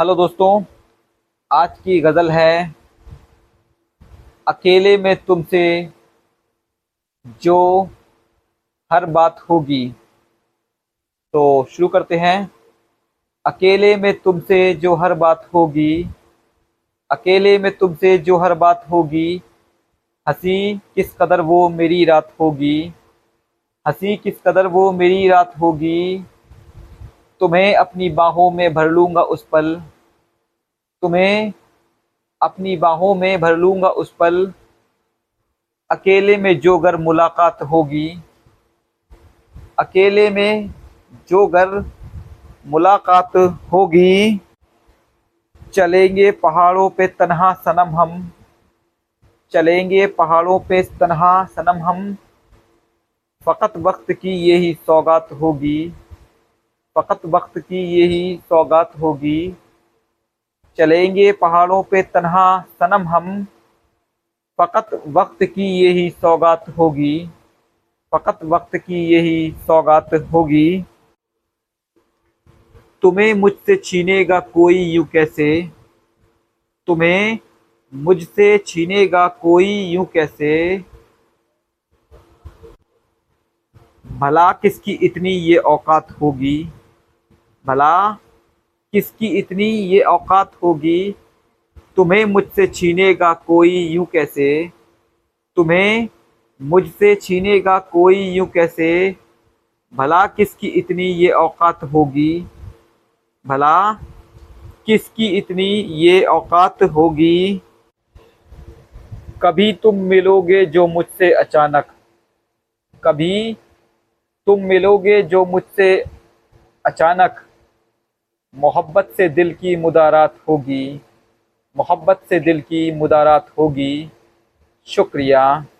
Hello दोस्तों, आज की गज़ल है अकेले में तुमसे जो हर बात होगी। तो शुरू करते हैं। अकेले में तुमसे जो हर बात होगी, अकेले में तुमसे जो हर बात होगी, हंसी किस कदर वो मेरी रात होगी, हंसी किस कदर वो मेरी रात होगी। तुम्हें अपनी बाहों में भर लूँगा उस पल, तुम्हें अपनी बाहों में भर लूँगा उस पल। अकेले में जो गर मुलाकात होगी, अकेले में जो गर मुलाकात होगी। चलेंगे पहाड़ों पे तन्हा सनम हम, चलेंगे पहाड़ों पे तन्हा सनम हम। फ़कत वक्त की यही सौगात होगी, फ़कत वक्त की यही सौगात होगी। चलेंगे पहाड़ों पे तन्हा सनम हम, फ़कत वक्त की यही सौगात होगी, फ़कत वक्त की यही सौगात होगी। तुम्हें मुझसे छीनेगा कोई यूँ कैसे, तुम्हें मुझसे छीनेगा कोई यूँ कैसे। भला किसकी इतनी ये औकात होगी, भला किसकी इतनी ये औकात होगी। तुम्हें मुझसे छीनेगा कोई यूँ कैसे, तुम्हें मुझसे छीनेगा कोई यूँ कैसे। भला किसकी इतनी ये औकात होगी, भला किसकी इतनी ये औकात होगी। कभी तुम मिलोगे जो मुझसे अचानक, कभी तुम मिलोगे जो मुझसे अचानक। मोहब्बत से दिल की मुदारात होगी, मोहब्बत से दिल की मुदारात होगी। शुक्रिया।